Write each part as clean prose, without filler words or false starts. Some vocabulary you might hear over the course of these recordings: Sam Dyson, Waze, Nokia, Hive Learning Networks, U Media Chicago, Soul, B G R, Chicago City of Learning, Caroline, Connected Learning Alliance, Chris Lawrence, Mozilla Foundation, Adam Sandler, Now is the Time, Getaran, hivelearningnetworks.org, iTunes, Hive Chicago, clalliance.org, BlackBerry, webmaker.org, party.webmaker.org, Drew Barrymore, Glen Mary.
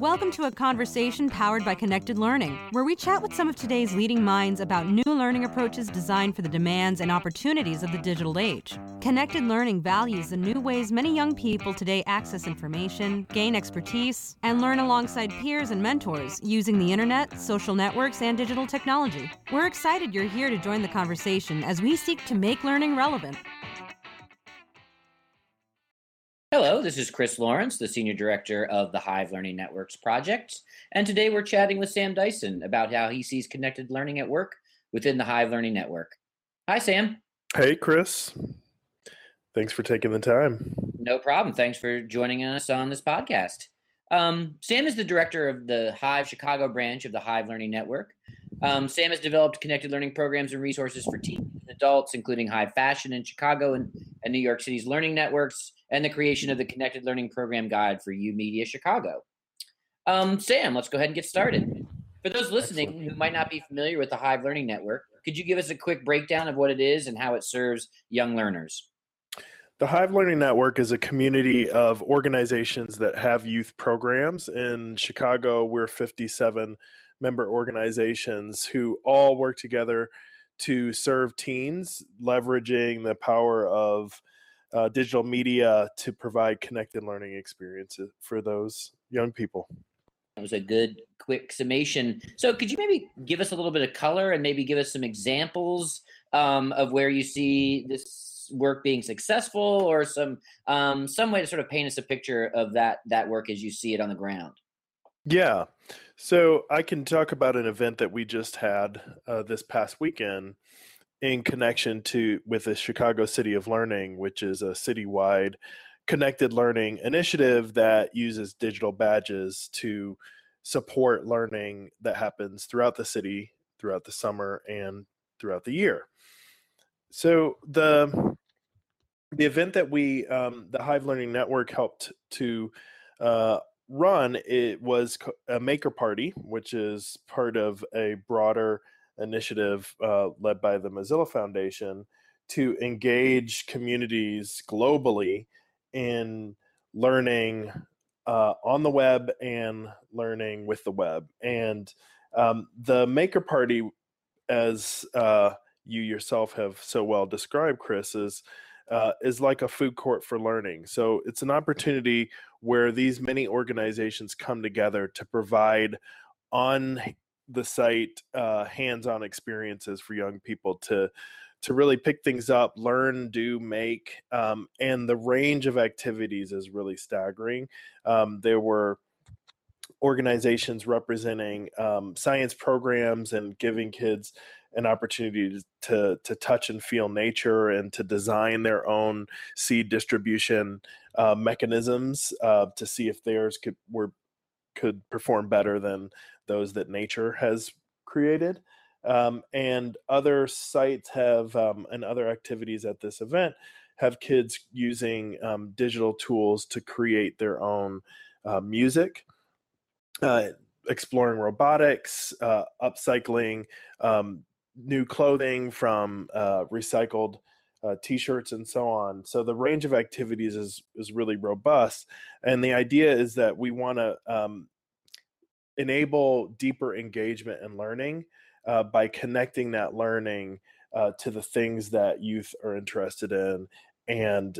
Welcome to a conversation powered by Connected Learning, where we chat with some of today's leading minds about new learning approaches designed for the demands and opportunities of the digital age. Connected Learning values the new ways many young people today access information, gain expertise, and learn alongside peers and mentors using the internet, social networks, and digital technology. We're excited you're here to join the conversation as we seek to make learning relevant. Hello, this is Chris Lawrence, the Senior Director of the Hive Learning Networks project, and today we're chatting with Sam Dyson about how he sees connected learning at work within the Hive Learning Network. Hi, Sam. Hey, Chris. Thanks for taking the time. No problem. Thanks for joining us on this podcast. Sam is the Director of the Hive Chicago branch of the Hive Learning Network. Sam has developed connected learning programs and resources for teens and adults, including Hive Fashion in Chicago and New York City's learning networks, and the creation of the Connected Learning Program Guide for U Media Chicago. Sam, let's go ahead and get started. For those listening who might not be familiar with the Hive Learning Network, could you give us a quick breakdown of what it is and how it serves young learners? The Hive Learning Network is a community of organizations that have youth programs. In Chicago, we're 57 member organizations who all work together to serve teens, leveraging the power of digital media to provide connected learning experiences for those young people. That was a good, quick summation. So could you maybe give us a little bit of color and maybe give us some examples of where you see this work being successful, or some way to sort of paint us a picture of that work as you see it on the ground? Yeah. So I can talk about an event that we just had this past weekend in connection with the Chicago City of Learning, which is a citywide connected learning initiative that uses digital badges to support learning that happens throughout the city, throughout the summer, and throughout the year. So the event that we, the Hive Learning Network, helped to run, it was a maker party, which is part of a broader initiative led by the Mozilla Foundation to engage communities globally in learning on the web and learning with the web. And the Maker Party, as you yourself have so well described, Chris, is like a food court for learning. So it's an opportunity where these many organizations come together to provide on the site hands-on experiences for young people to really pick things up, learn, do, make, and the range of activities is really staggering. There were organizations representing science programs and giving kids an opportunity to touch and feel nature and to design their own seed distribution mechanisms to see if theirs could perform better than those that nature has created. And other sites have, and other activities at this event have kids using digital tools to create their own music, exploring robotics, upcycling new clothing from recycled t-shirts and so on. So the range of activities is really robust. And the idea is that we want to enable deeper engagement in learning by connecting that learning to the things that youth are interested in, and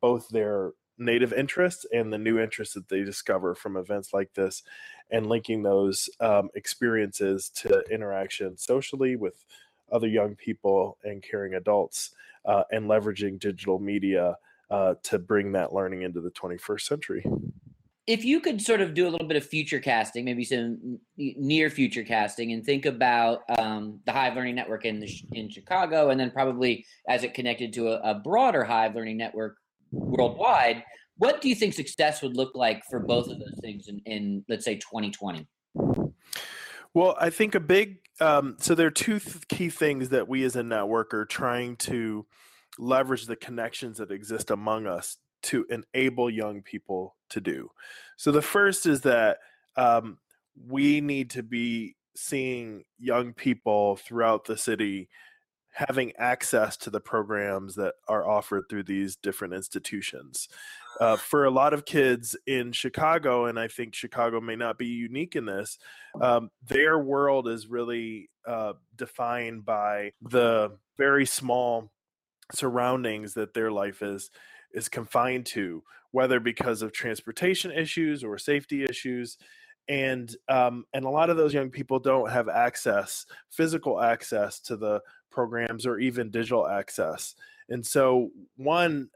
both their native interests and the new interests that they discover from events like this, and linking those experiences to interaction socially with other young people and caring adults, and leveraging digital media to bring that learning into the 21st century. If you could sort of do a little bit of future casting, maybe some near future casting, and think about the Hive Learning Network in Chicago, and then probably as it connected to a broader Hive Learning Network worldwide, what do you think success would look like for both of those things in let's say 2020? Well, I think a big, so there are two key things that we as a network are trying to leverage the connections that exist among us to enable young people to do. So the first is that we need to be seeing young people throughout the city having access to the programs that are offered through these different institutions. For a lot of kids in Chicago, and I think Chicago may not be unique in this, their world is really defined by the very small surroundings that their life is confined to, whether because of transportation issues or safety issues. And a lot of those young people don't have access, physical access to the programs or even digital access. And so one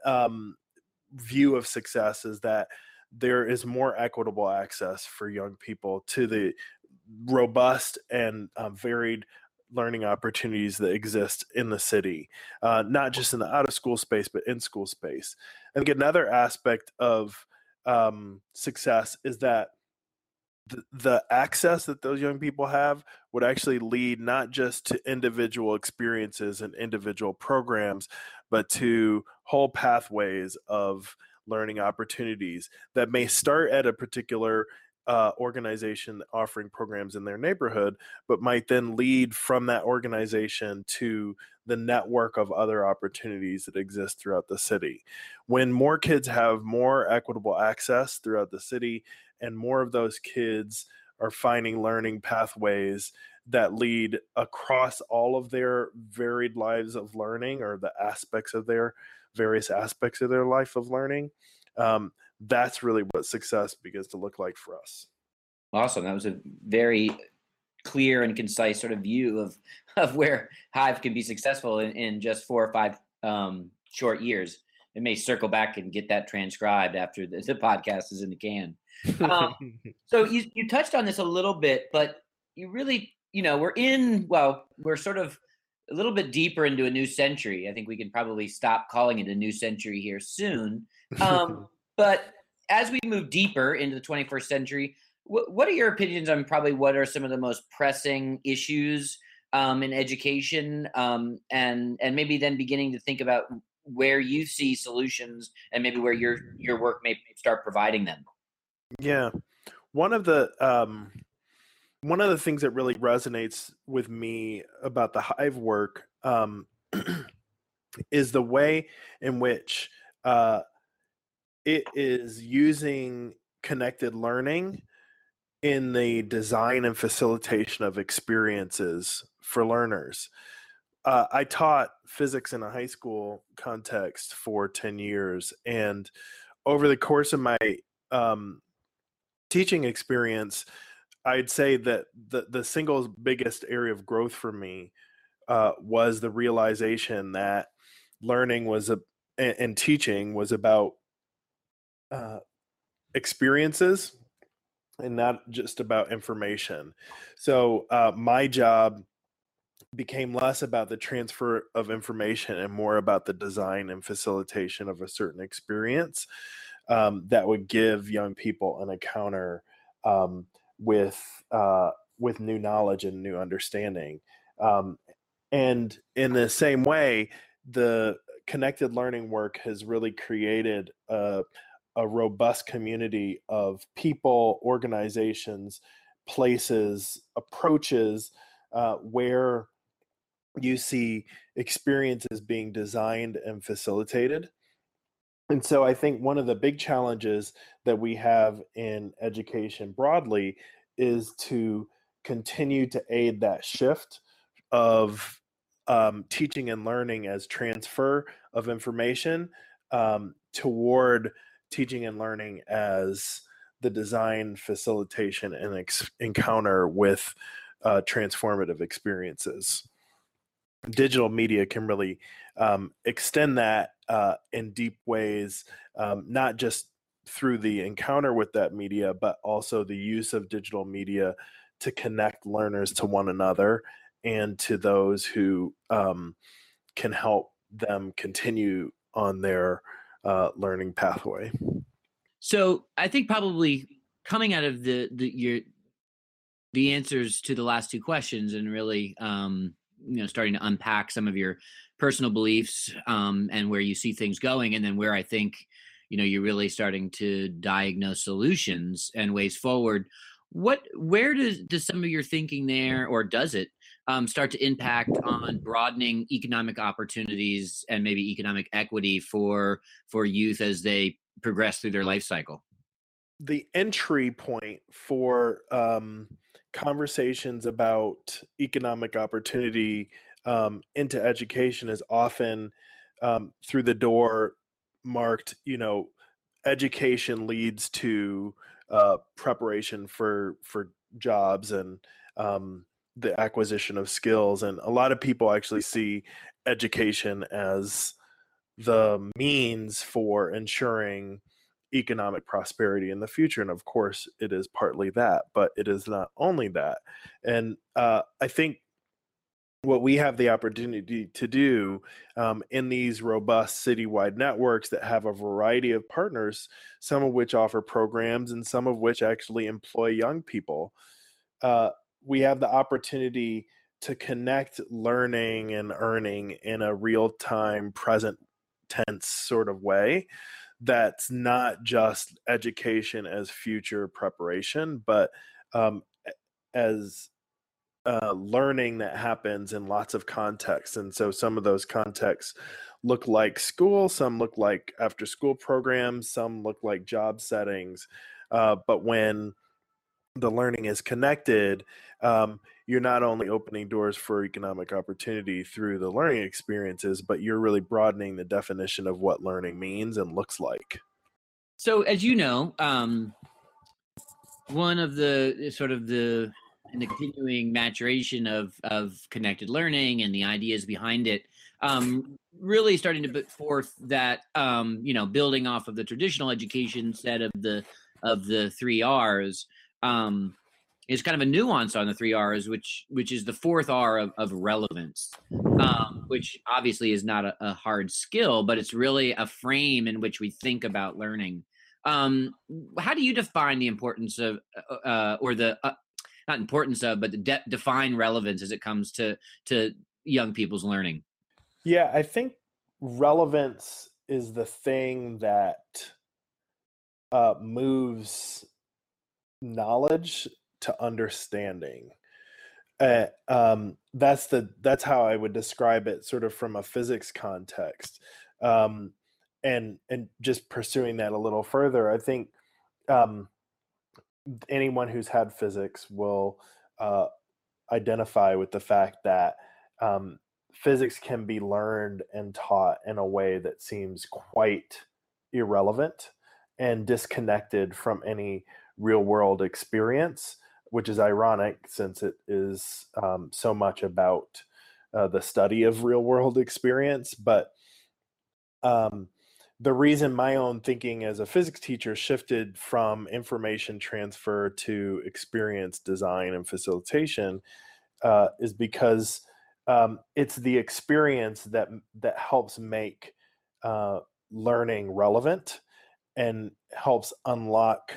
view of success is that there is more equitable access for young people to the robust and varied learning opportunities that exist in the city, not just in the out-of-school space, but in-school space. I think another aspect of success is that the access that those young people have would actually lead not just to individual experiences and individual programs, but to whole pathways of learning opportunities that may start at a particular organization offering programs in their neighborhood, but might then lead from that organization to the network of other opportunities that exist throughout the city. When more kids have more equitable access throughout the city, and more of those kids are finding learning pathways that lead across all of their varied lives of learning, or the aspects of their various aspects of their life of learning, that's really what success begins to look like for us. Awesome. That was a very clear and concise sort of view of where Hive can be successful in just 4 or 5 short years. It may circle back and get that transcribed after the podcast is in the can. So you touched on this a little bit, but you really, we're sort of a little bit deeper into a new century. I think we can probably stop calling it a new century here soon. But as we move deeper into the 21st century, what are your opinions on probably what are some of the most pressing issues in education, and maybe then beginning to think about where you see solutions and maybe where your work may start providing them? Yeah. One of the things that really resonates with me about the Hive work is the way in which it is using connected learning in the design and facilitation of experiences for learners. I taught physics in a high school context for 10 years. And over the course of my teaching experience, I'd say that the single biggest area of growth for me was the realization that learning and teaching was about experiences and not just about information. So my job became less about the transfer of information and more about the design and facilitation of a certain experience that would give young people an encounter with new knowledge and new understanding. And in the same way, the connected learning work has really created a robust community of people, organizations, places, approaches, where you see experiences being designed and facilitated. And so I think one of the big challenges that we have in education broadly is to continue to aid that shift of teaching and learning as transfer of information toward teaching and learning as the design, facilitation, and encounter with transformative experiences. Digital media can really extend that in deep ways, not just through the encounter with that media, but also the use of digital media to connect learners to one another and to those who can help them continue on their learning pathway. So I think probably coming out of the answers to the last two questions, and really starting to unpack some of your personal beliefs and where you see things going, and then where I think you're really starting to diagnose solutions and ways forward. Where does some of your thinking there, or does it, start to impact on broadening economic opportunities and maybe economic equity for youth as they progress through their life cycle? The entry point for conversations about economic opportunity into education is often through the door marked, you know, education leads to preparation for jobs and the acquisition of skills. And a lot of people actually see education as the means for ensuring economic prosperity in the future. And of course, it is partly that, but it is not only that. And I think what we have the opportunity to do in these robust citywide networks that have a variety of partners, some of which offer programs and some of which actually employ young people, we have the opportunity to connect learning and earning in a real-time, present tense sort of way that's not just education as future preparation, but as learning that happens in lots of contexts. And so some of those contexts look like school, some look like after-school programs, some look like job settings. But when the learning is connected, you're not only opening doors for economic opportunity through the learning experiences, but you're really broadening the definition of what learning means and looks like. So as you know, one of the sort of the continuing maturation of connected learning and the ideas behind it, really starting to put forth that, you know, building off of the traditional education set of the three R's, is kind of a nuance on the three R's, which is the fourth R of relevance, which obviously is not a hard skill, but it's really a frame in which we think about learning. How do you define the importance of, or the, not importance of, but the define relevance as it comes to young people's learning? Yeah, I think relevance is the thing that moves knowledge to understanding. That's how I would describe it, sort of from a physics context. And just pursuing that a little further, I think anyone who's had physics will identify with the fact that physics can be learned and taught in a way that seems quite irrelevant and disconnected from any real-world experience, which is ironic since it is so much about the study of real-world experience. But the reason my own thinking as a physics teacher shifted from information transfer to experience design and facilitation is because it's the experience that helps make learning relevant and helps unlock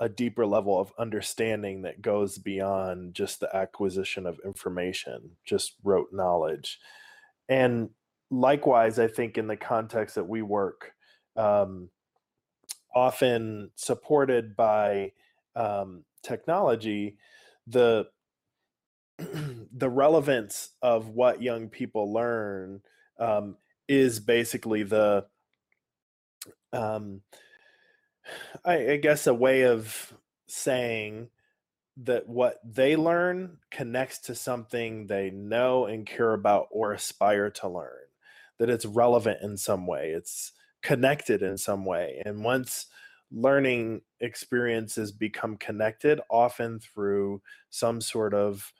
a deeper level of understanding that goes beyond just the acquisition of information, just rote knowledge. And likewise, I think in the context that we work, often supported by technology, the relevance of what young people learn is basically the, I guess, a way of saying that what they learn connects to something they know and care about or aspire to learn. That it's relevant in some way, it's connected in some way. And once learning experiences become connected, often through some sort of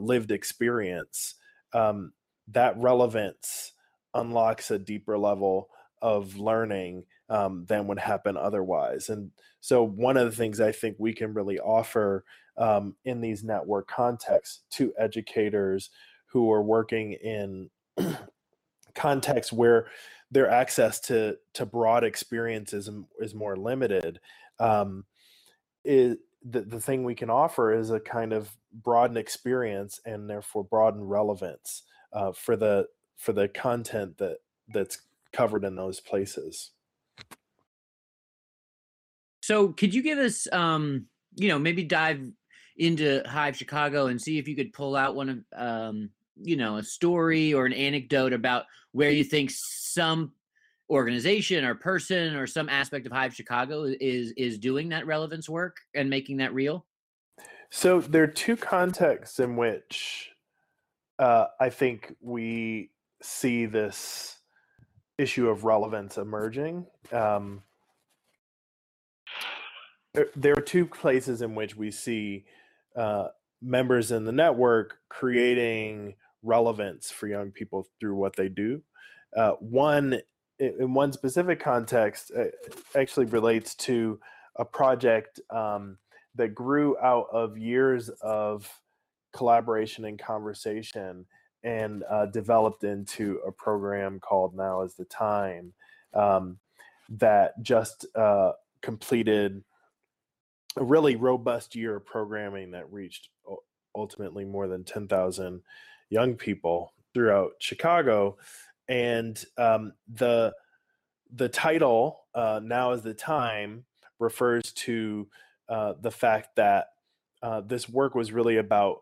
lived experience, that relevance unlocks a deeper level of learning than would happen otherwise. And so one of the things I think we can really offer in these network contexts to educators who are working in contexts where their access to broad experiences is more limited, is the thing we can offer is a kind of broadened experience and therefore broadened relevance for the content that's covered in those places. So could you give us you know, maybe dive into Hive Chicago and see if you could pull out one of, you know, a story or an anecdote about where you think some organization or person or some aspect of Hive Chicago is doing that relevance work and making that real. So there are two contexts in which I think we see this issue of relevance emerging. There are two places in which we see members in the network creating relevance for young people through what they do. One, in one specific context, actually relates to a project that grew out of years of collaboration and conversation and developed into a program called Now is the Time that just completed a really robust year of programming that reached ultimately more than 10,000 young people throughout Chicago. And the title, Now is the Time, refers to the fact that this work was really about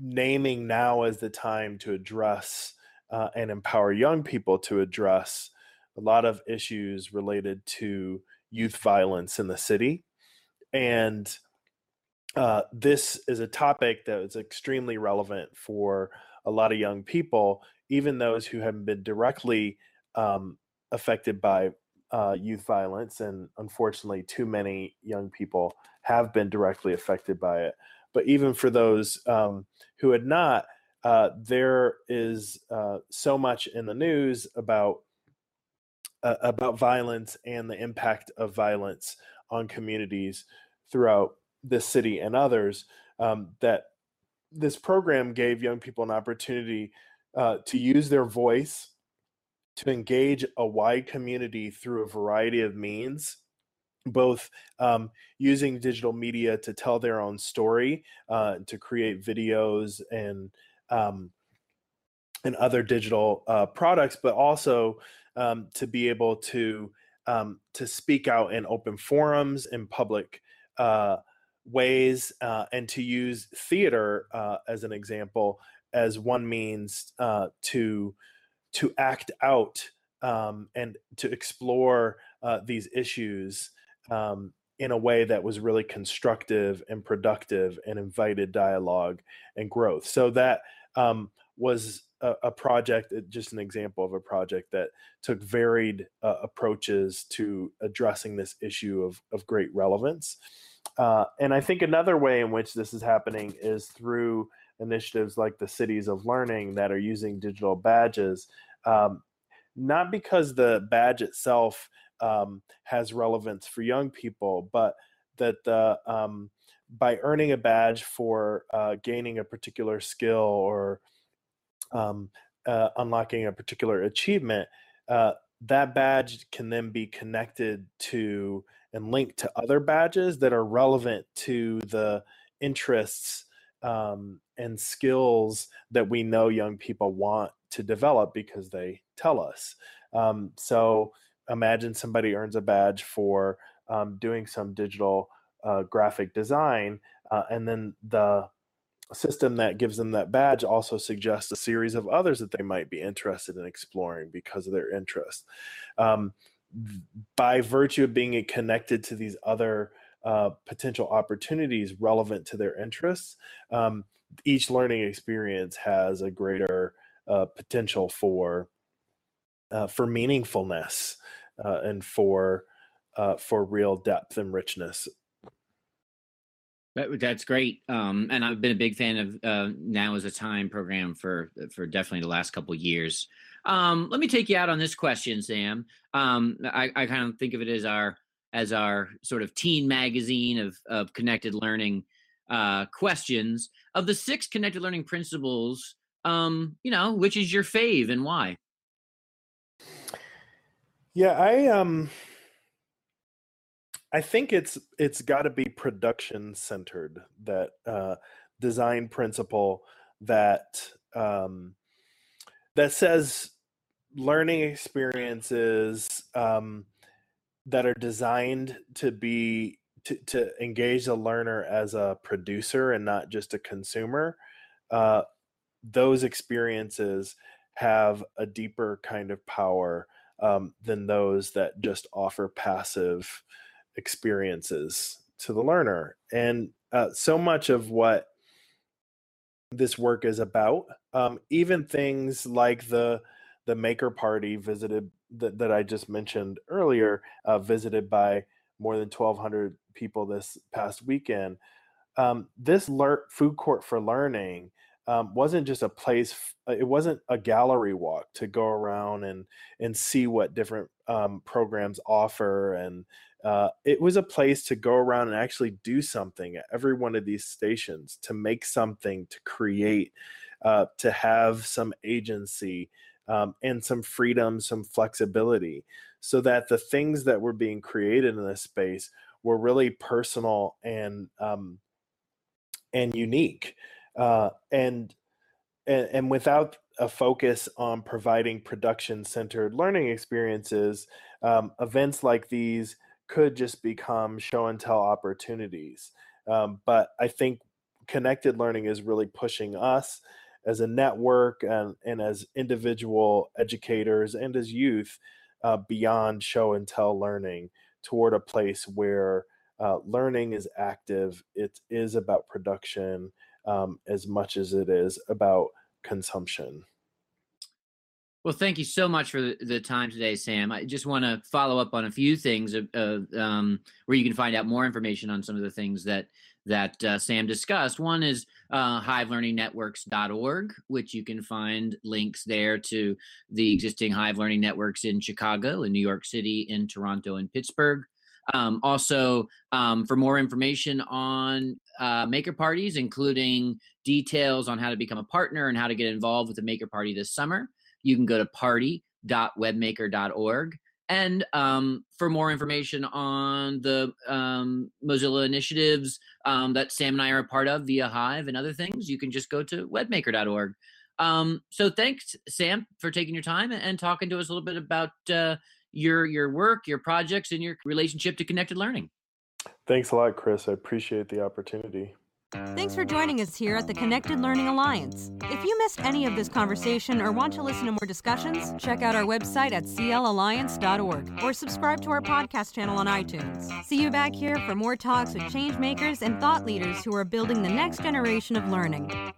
naming now as the time to address and empower young people to address a lot of issues related to youth violence in the city. And this is a topic that is extremely relevant for a lot of young people, even those who haven't been directly affected by youth violence. And unfortunately, too many young people have been directly affected by it. But even for those who had not, there is so much in the news about violence and the impact of violence on communities throughout this city and others, that this program gave young people an opportunity to use their voice, to engage a wide community through a variety of means, both using digital media to tell their own story, to create videos and other digital products, but also to be able to speak out in open forums, in public ways, and to use theater as an example as one means to act out and to explore these issues in a way that was really constructive and productive and invited dialogue and growth. So that was a project, just an example of a project that took varied approaches to addressing this issue of great relevance. And I think another way in which this is happening is through initiatives like the Cities of Learning that are using digital badges, not because the badge itself has relevance for young people, but that by earning a badge for gaining a particular skill or unlocking a particular achievement, that badge can then be connected to and linked to other badges that are relevant to the interests and skills that we know young people want to develop because they tell us. So imagine somebody earns a badge for doing some digital graphic design, and then the system that gives them that badge also suggests a series of others that they might be interested in exploring because of their interest. By virtue of being connected to these other potential opportunities relevant to their interests, each learning experience has a greater potential for meaningfulness and for real depth and richness. That's great, and I've been a big fan of Now is the Time program for definitely the last couple of years. Let me take you out on this question, Sam. I kind of think of it as our sort of teen magazine of Connected Learning questions. Of the 6 Connected Learning principles, you know, which is your fave and why? Yeah, I think it's got to be production centered, that design principle that that says learning experiences that are designed to be to engage the learner as a producer and not just a consumer, those experiences have a deeper kind of power than those that just offer passive experiences to the learner. And so much of what this work is about, even things like the maker party that I just mentioned earlier, visited by more than 1,200 people this past weekend. This food court for learning wasn't just a place. It wasn't a gallery walk to go around and see what different programs offer. And it was a place to go around and actually do something at every one of these stations, to make something, to create, to have some agency and some freedom, some flexibility, so that the things that were being created in this space were really personal and unique. And without a focus on providing production-centered learning experiences, events like these could just become show-and-tell opportunities. But I think Connected Learning is really pushing us as a network and as individual educators and as youth beyond show-and-tell learning toward a place where learning is active. It is about production as much as it is about consumption. Well, thank you so much for the time today, Sam. I just want to follow up on a few things where you can find out more information on some of the things that Sam discussed. One is hivelearningnetworks.org, which you can find links there to the existing Hive Learning Networks in Chicago, in New York City, in Toronto, and Pittsburgh. Also, for more information on maker parties, including details on how to become a partner and how to get involved with the maker party this summer, you can go to party.webmaker.org. And for more information on the Mozilla initiatives that Sam and I are a part of via Hive and other things, you can just go to webmaker.org. So thanks, Sam, for taking your time and talking to us a little bit about your work, your projects, and your relationship to Connected Learning. Thanks a lot, Chris. I appreciate the opportunity. Thanks for joining us here at the Connected Learning Alliance. If you missed any of this conversation or want to listen to more discussions, check out our website at clalliance.org or subscribe to our podcast channel on iTunes. See you back here for more talks with change makers and thought leaders who are building the next generation of learning.